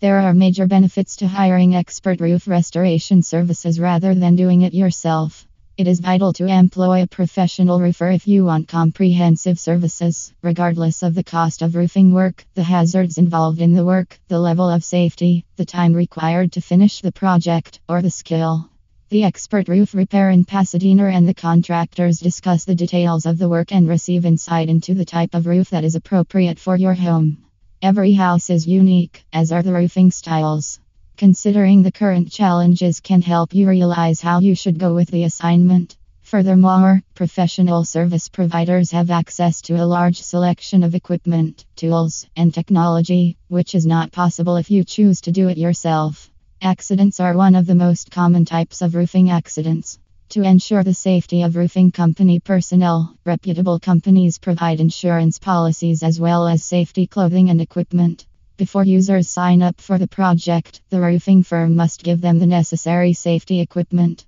There are major benefits to hiring expert roof restoration services rather than doing it yourself. It is vital to employ a professional roofer if you want comprehensive services, regardless of the cost of roofing work, the hazards involved in the work, the level of safety, the time required to finish the project, or the skill. The expert roof repair in Pasadena and the contractors discuss the details of the work and receive insight into the type of roof that is appropriate for your home. Every house is unique, as are the roofing styles. Considering the current challenges can help you realize how you should go with the assignment. Furthermore, professional service providers have access to a large selection of equipment, tools, and technology, which is not possible if you choose to do it yourself. Accidents are one of the most common types of roofing accidents. To ensure the safety of roofing company personnel, reputable companies provide insurance policies as well as safety clothing and equipment. Before users sign up for the project, the roofing firm must give them the necessary safety equipment.